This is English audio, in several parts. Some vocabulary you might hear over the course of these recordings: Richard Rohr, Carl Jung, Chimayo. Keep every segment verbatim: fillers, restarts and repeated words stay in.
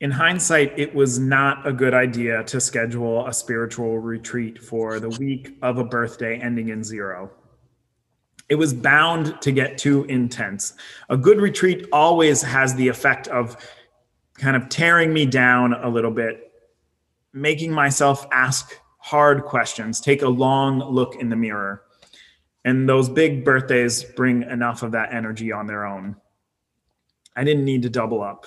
in hindsight, it was not a good idea to schedule a spiritual retreat for the week of a birthday ending in zero. It was bound to get too intense. A good retreat always has the effect of kind of tearing me down a little bit, making myself ask hard questions, take a long look in the mirror. And those big birthdays bring enough of that energy on their own. I didn't need to double up.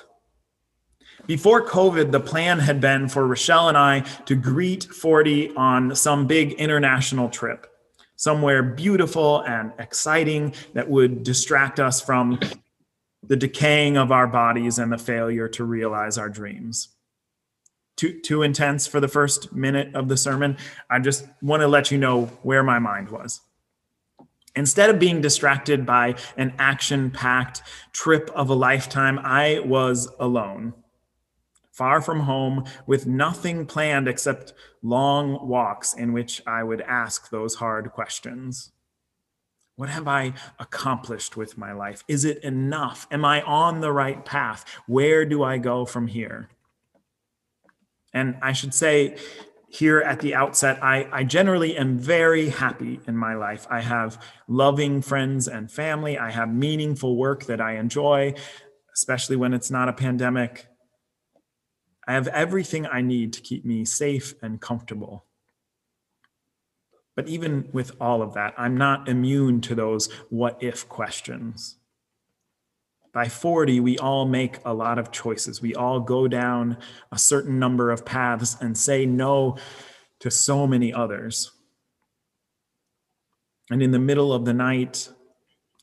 Before COVID, the plan had been for Rochelle and I to greet forty on some big international trip, somewhere beautiful and exciting that would distract us from the decaying of our bodies and the failure to realize our dreams. Too, too intense for the first minute of the sermon. I just want to let you know where my mind was. Instead of being distracted by an action-packed trip of a lifetime, I was alone, far from home, with nothing planned except long walks in which I would ask those hard questions. What have I accomplished with my life? Is it enough? Am I on the right path? Where do I go from here? And I should say, here at the outset, I, I generally am very happy in my life. I have loving friends and family. I have meaningful work that I enjoy, especially when it's not a pandemic. I have everything I need to keep me safe and comfortable. But even with all of that, I'm not immune to those what-if questions. By forty, we all make a lot of choices. We all go down a certain number of paths and say no to so many others. And in the middle of the night,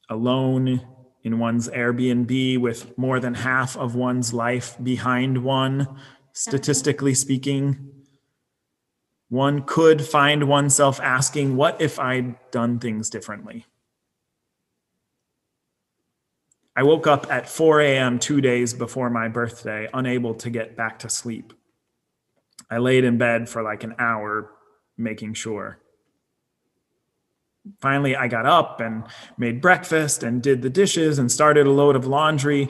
alone in one's Airbnb with more than half of one's life behind one, statistically speaking, one could find oneself asking, what if I'd done things differently? I woke up at four a.m. two days before my birthday, unable to get back to sleep. I laid in bed for like an hour, making sure. Finally, I got up and made breakfast and did the dishes and started a load of laundry.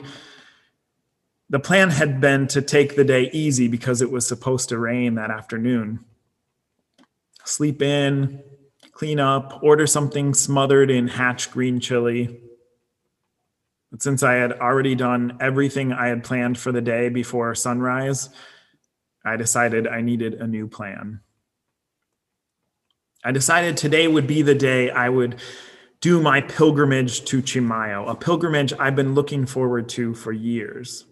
The plan had been to take the day easy because it was supposed to rain that afternoon. Sleep in, clean up, order something smothered in Hatch green chili. But since I had already done everything I had planned for the day before sunrise, I decided I needed a new plan. I decided today would be the day I would do my pilgrimage to Chimayo, a pilgrimage I've been looking forward to for years.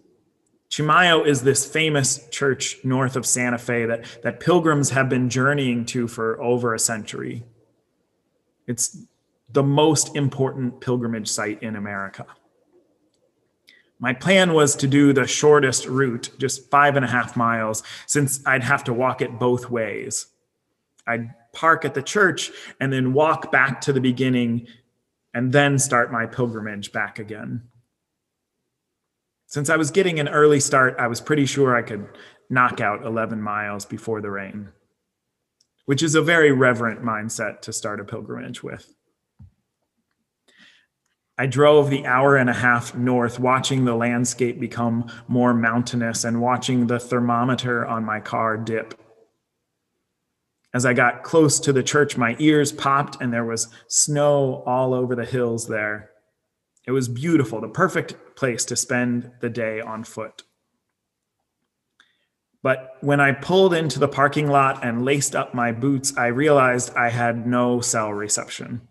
Chimayo is this famous church north of Santa Fe that, that pilgrims have been journeying to for over a century. It's the most important pilgrimage site in America. My plan was to do the shortest route, just five and a half miles, since I'd have to walk it both ways. I'd park at the church and then walk back to the beginning and then start my pilgrimage back again. Since I was getting an early start, I was pretty sure I could knock out eleven miles before the rain, which is a very reverent mindset to start a pilgrimage with. I drove the hour and a half north, watching the landscape become more mountainous and watching the thermometer on my car dip. As I got close to the church, my ears popped and there was snow all over the hills there. It was beautiful, the perfect place to spend the day on foot. But when I pulled into the parking lot and laced up my boots, I realized I had no cell reception.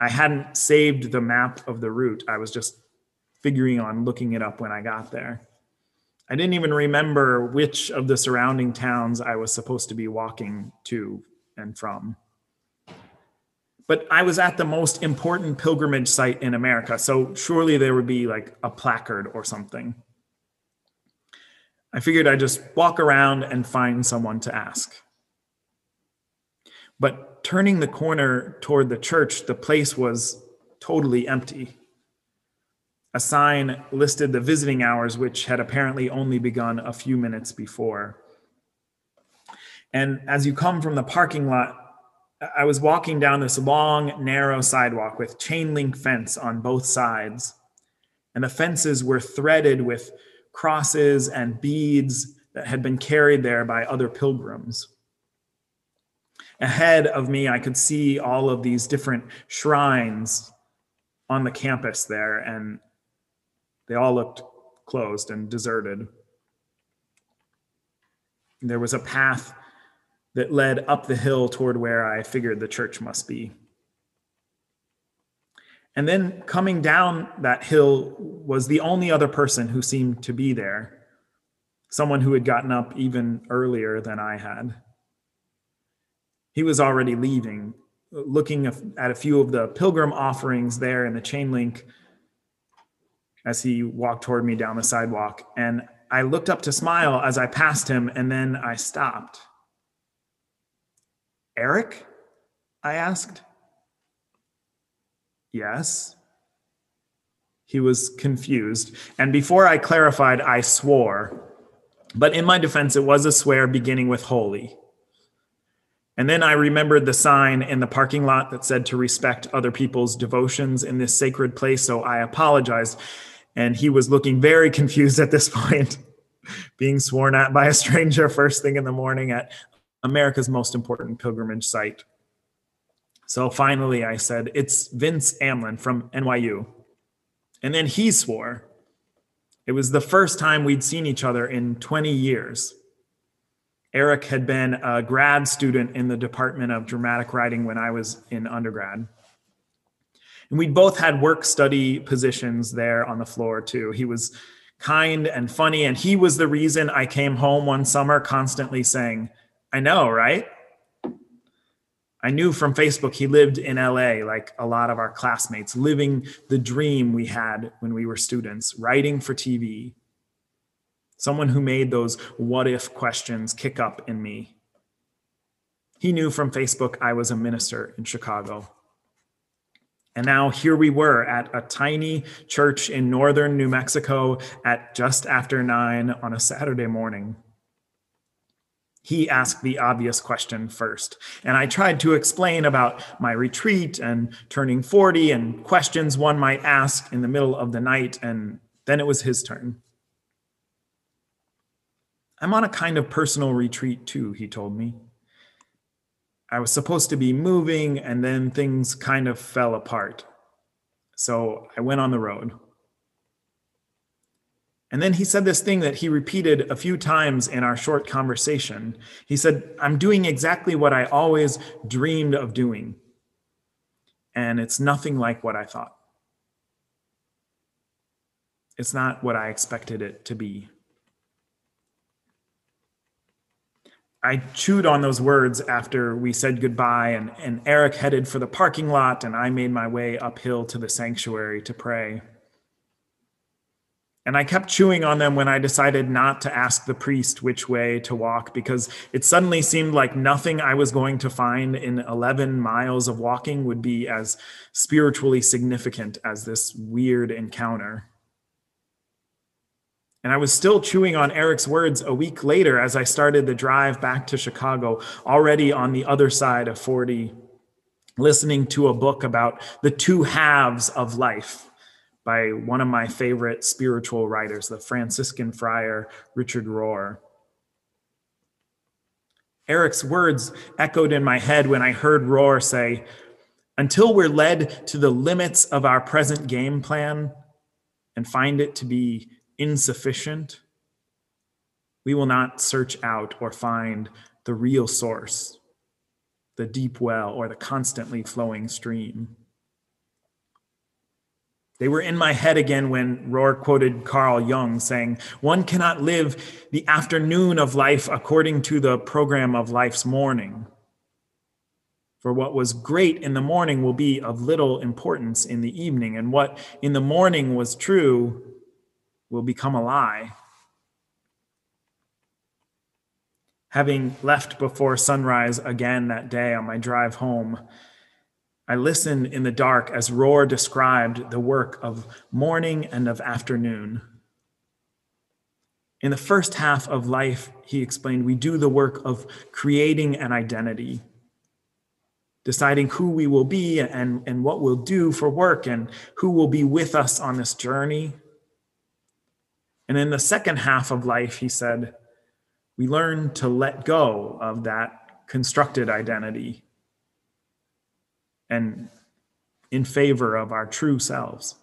I hadn't saved the map of the route. I was just figuring on looking it up when I got there. I didn't even remember which of the surrounding towns I was supposed to be walking to and from. But I was at the most important pilgrimage site in America, so surely there would be like a placard or something. I figured I'd just walk around and find someone to ask. But turning the corner toward the church, the place was totally empty. A sign listed the visiting hours, which had apparently only begun a few minutes before. And as you come from the parking lot, I was walking down this long, narrow sidewalk with chain link fence on both sides. And the fences were threaded with crosses and beads that had been carried there by other pilgrims. Ahead of me, I could see all of these different shrines on the campus there, and they all looked closed and deserted. There was a path that led up the hill toward where I figured the church must be. And then coming down that hill was the only other person who seemed to be there, someone who had gotten up even earlier than I had. He was already leaving, looking at a few of the pilgrim offerings there in the chain link as he walked toward me down the sidewalk. And I looked up to smile as I passed him, and then I stopped. "Eric?" I asked. "Yes." He was confused, and before I clarified, I swore. But in my defense, it was a swear beginning with "holy." And then I remembered the sign in the parking lot that said to respect other people's devotions in this sacred place, so I apologized. And he was looking very confused at this point, being sworn at by a stranger first thing in the morning at America's most important pilgrimage site. So finally I said, "It's Vince Amlin from N Y U." And then he swore. It was the first time we'd seen each other in twenty years. Eric had been a grad student in the Department of Dramatic Writing when I was in undergrad. And we'd both had work-study positions there on the floor, too. He was kind and funny, and he was the reason I came home one summer constantly saying, "I know, right?" I knew from Facebook he lived in L A, like a lot of our classmates, living the dream we had when we were students, writing for T V. Someone who made those what-if questions kick up in me. He knew from Facebook I was a minister in Chicago. And now here we were at a tiny church in northern New Mexico at just after nine on a Saturday morning. He asked the obvious question first, and I tried to explain about my retreat and turning forty and questions one might ask in the middle of the night, and then it was his turn. "I'm on a kind of personal retreat too," he told me. "I was supposed to be moving and then things kind of fell apart. So I went on the road." And then he said this thing that he repeated a few times in our short conversation. He said, "I'm doing exactly what I always dreamed of doing. And it's nothing like what I thought. It's not what I expected it to be." I chewed on those words after we said goodbye, and, and Eric headed for the parking lot, and I made my way uphill to the sanctuary to pray. And I kept chewing on them when I decided not to ask the priest which way to walk, because it suddenly seemed like nothing I was going to find in eleven miles of walking would be as spiritually significant as this weird encounter. And I was still chewing on Eric's words a week later as I started the drive back to Chicago, already on the other side of forty, listening to a book about the two halves of life by one of my favorite spiritual writers, the Franciscan friar Richard Rohr. Eric's words echoed in my head when I heard Rohr say, "Until we're led to the limits of our present game plan and find it to be insufficient, we will not search out or find the real source, the deep well or the constantly flowing stream." They were in my head again when Rohr quoted Carl Jung saying, "One cannot live the afternoon of life according to the program of life's morning. For what was great in the morning will be of little importance in the evening, and what in the morning was true will become a lie." Having left before sunrise again that day on my drive home, I listened in the dark as Rohr described the work of morning and of afternoon. In the first half of life, he explained, we do the work of creating an identity, deciding who we will be and, and what we'll do for work and who will be with us on this journey. And in the second half of life, he said, we learn to let go of that constructed identity and in favor of our true selves.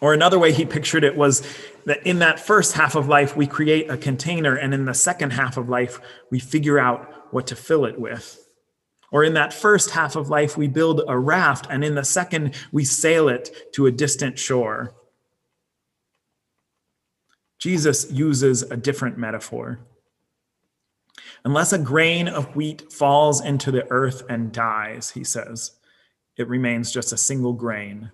Or another way he pictured it was that in that first half of life, we create a container, and in the second half of life, we figure out what to fill it with. Or in that first half of life, we build a raft, and in the second, we sail it to a distant shore. Jesus uses a different metaphor. Unless a grain of wheat falls into the earth and dies, he says, it remains just a single grain.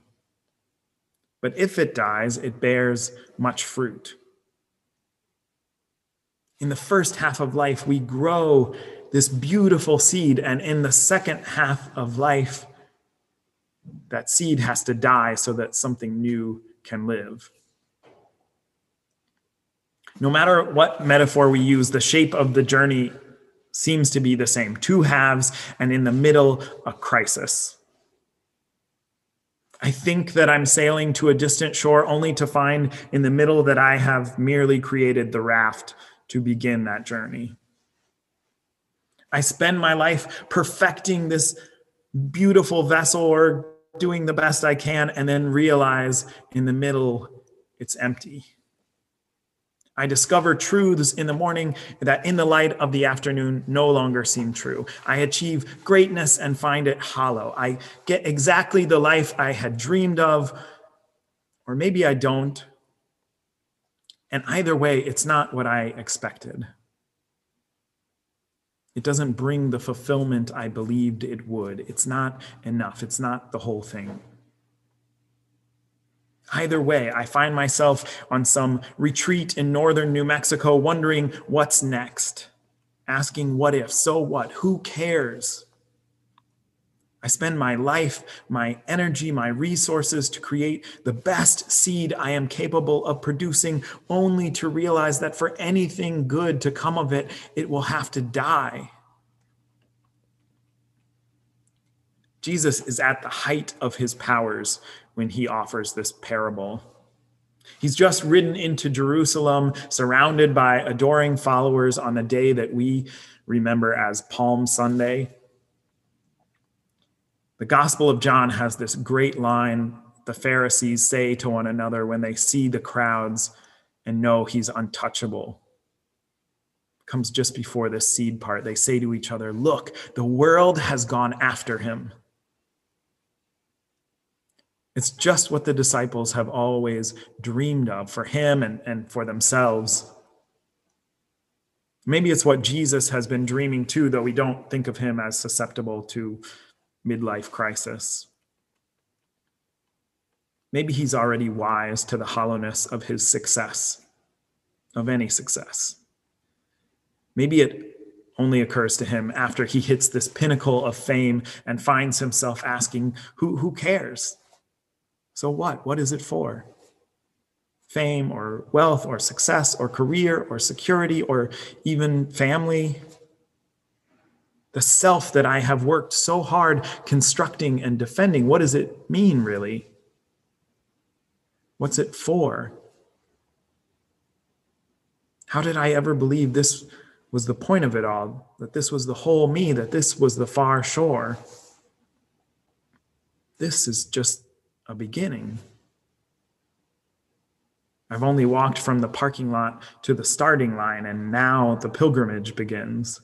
But if it dies, it bears much fruit. In the first half of life, we grow this beautiful seed, and in the second half of life, that seed has to die so that something new can live. No matter what metaphor we use, the shape of the journey seems to be the same. Two halves, and in the middle, a crisis. I think that I'm sailing to a distant shore only to find in the middle that I have merely created the raft to begin that journey. I spend my life perfecting this beautiful vessel or doing the best I can, and then realize in the middle, it's empty. I discover truths in the morning that in the light of the afternoon no longer seem true. I achieve greatness and find it hollow. I get exactly the life I had dreamed of, or maybe I don't. And either way, it's not what I expected. It doesn't bring the fulfillment I believed it would. It's not enough. It's not the whole thing. Either way, I find myself on some retreat in northern New Mexico wondering what's next, asking what if, so what, who cares? I spend my life, my energy, my resources to create the best seed I am capable of producing, only to realize that for anything good to come of it, it will have to die. Jesus is at the height of his powers when he offers this parable. He's just ridden into Jerusalem, surrounded by adoring followers on the day that we remember as Palm Sunday. The Gospel of John has this great line the Pharisees say to one another when they see the crowds and know he's untouchable. It comes just before this seed part. They say to each other, "Look, the world has gone after him." It's just what the disciples have always dreamed of for him and, and for themselves. Maybe it's what Jesus has been dreaming too, though we don't think of him as susceptible to midlife crisis. Maybe he's already wise to the hollowness of his success, of any success. Maybe it only occurs to him after he hits this pinnacle of fame and finds himself asking, who, who cares? So what? What is it for? Fame or wealth or success or career or security or even family? The self that I have worked so hard constructing and defending, what does it mean really? What's it for? How did I ever believe this was the point of it all? That this was the whole me, that this was the far shore? This is just a beginning. I've only walked from the parking lot to the starting line, and now the pilgrimage begins.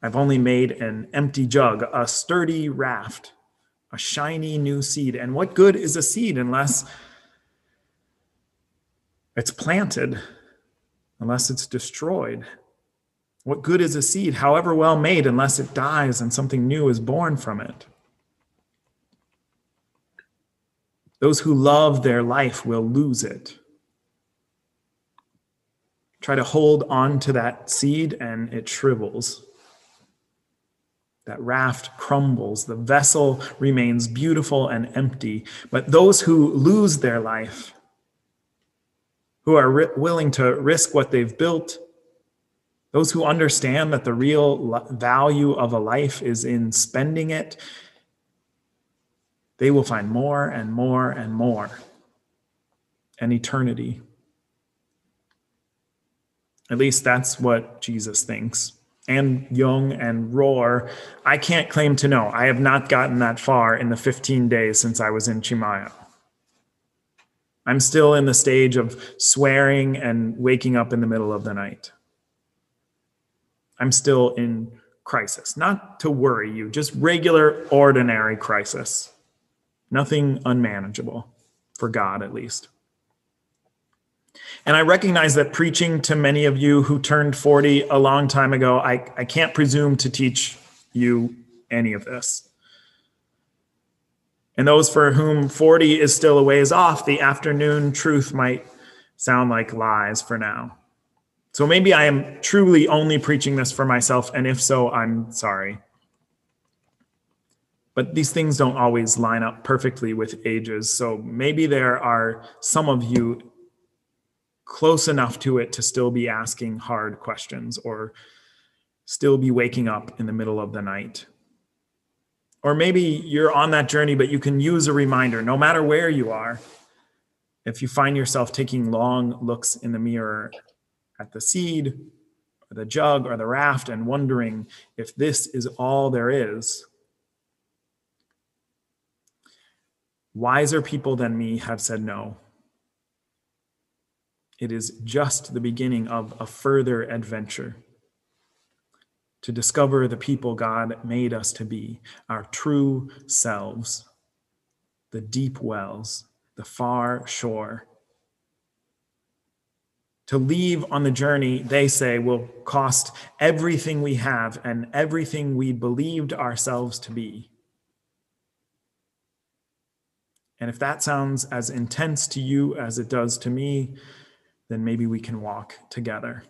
I've only made an empty jug, a sturdy raft, a shiny new seed. And what good is a seed unless it's planted, unless it's destroyed? What good is a seed, however well made, unless it dies and something new is born from it? Those who love their life will lose it. Try to hold on to that seed and it shrivels. That raft crumbles. The vessel remains beautiful and empty. But those who lose their life, who are ri- willing to risk what they've built, those who understand that the real lo- value of a life is in spending it, they will find more and more and more. and eternity. At least that's what Jesus thinks. And Jung and Rohr, I can't claim to know. I have not gotten that far in the fifteen days since I was in Chimayo. I'm still in the stage of swearing and waking up in the middle of the night. I'm still in crisis. Not to worry you, just regular, ordinary crisis. Nothing unmanageable, for God at least. And I recognize that preaching to many of you who turned forty a long time ago, I, I can't presume to teach you any of this. And those for whom forty is still a ways off, the afternoon truth might sound like lies for now. So maybe I am truly only preaching this for myself, and if so, I'm sorry. But these things don't always line up perfectly with ages, so maybe there are some of you close enough to it to still be asking hard questions, or still be waking up in the middle of the night. Or maybe you're on that journey, but you can use a reminder, no matter where you are. If you find yourself taking long looks in the mirror at the seed, or the jug, or the raft, and wondering if this is all there is, wiser people than me have said no. It is just the beginning of a further adventure to discover the people God made us to be, our true selves, the deep wells, the far shore. To leave on the journey, they say, will cost everything we have and everything we believed ourselves to be. And if that sounds as intense to you as it does to me, then maybe we can walk together.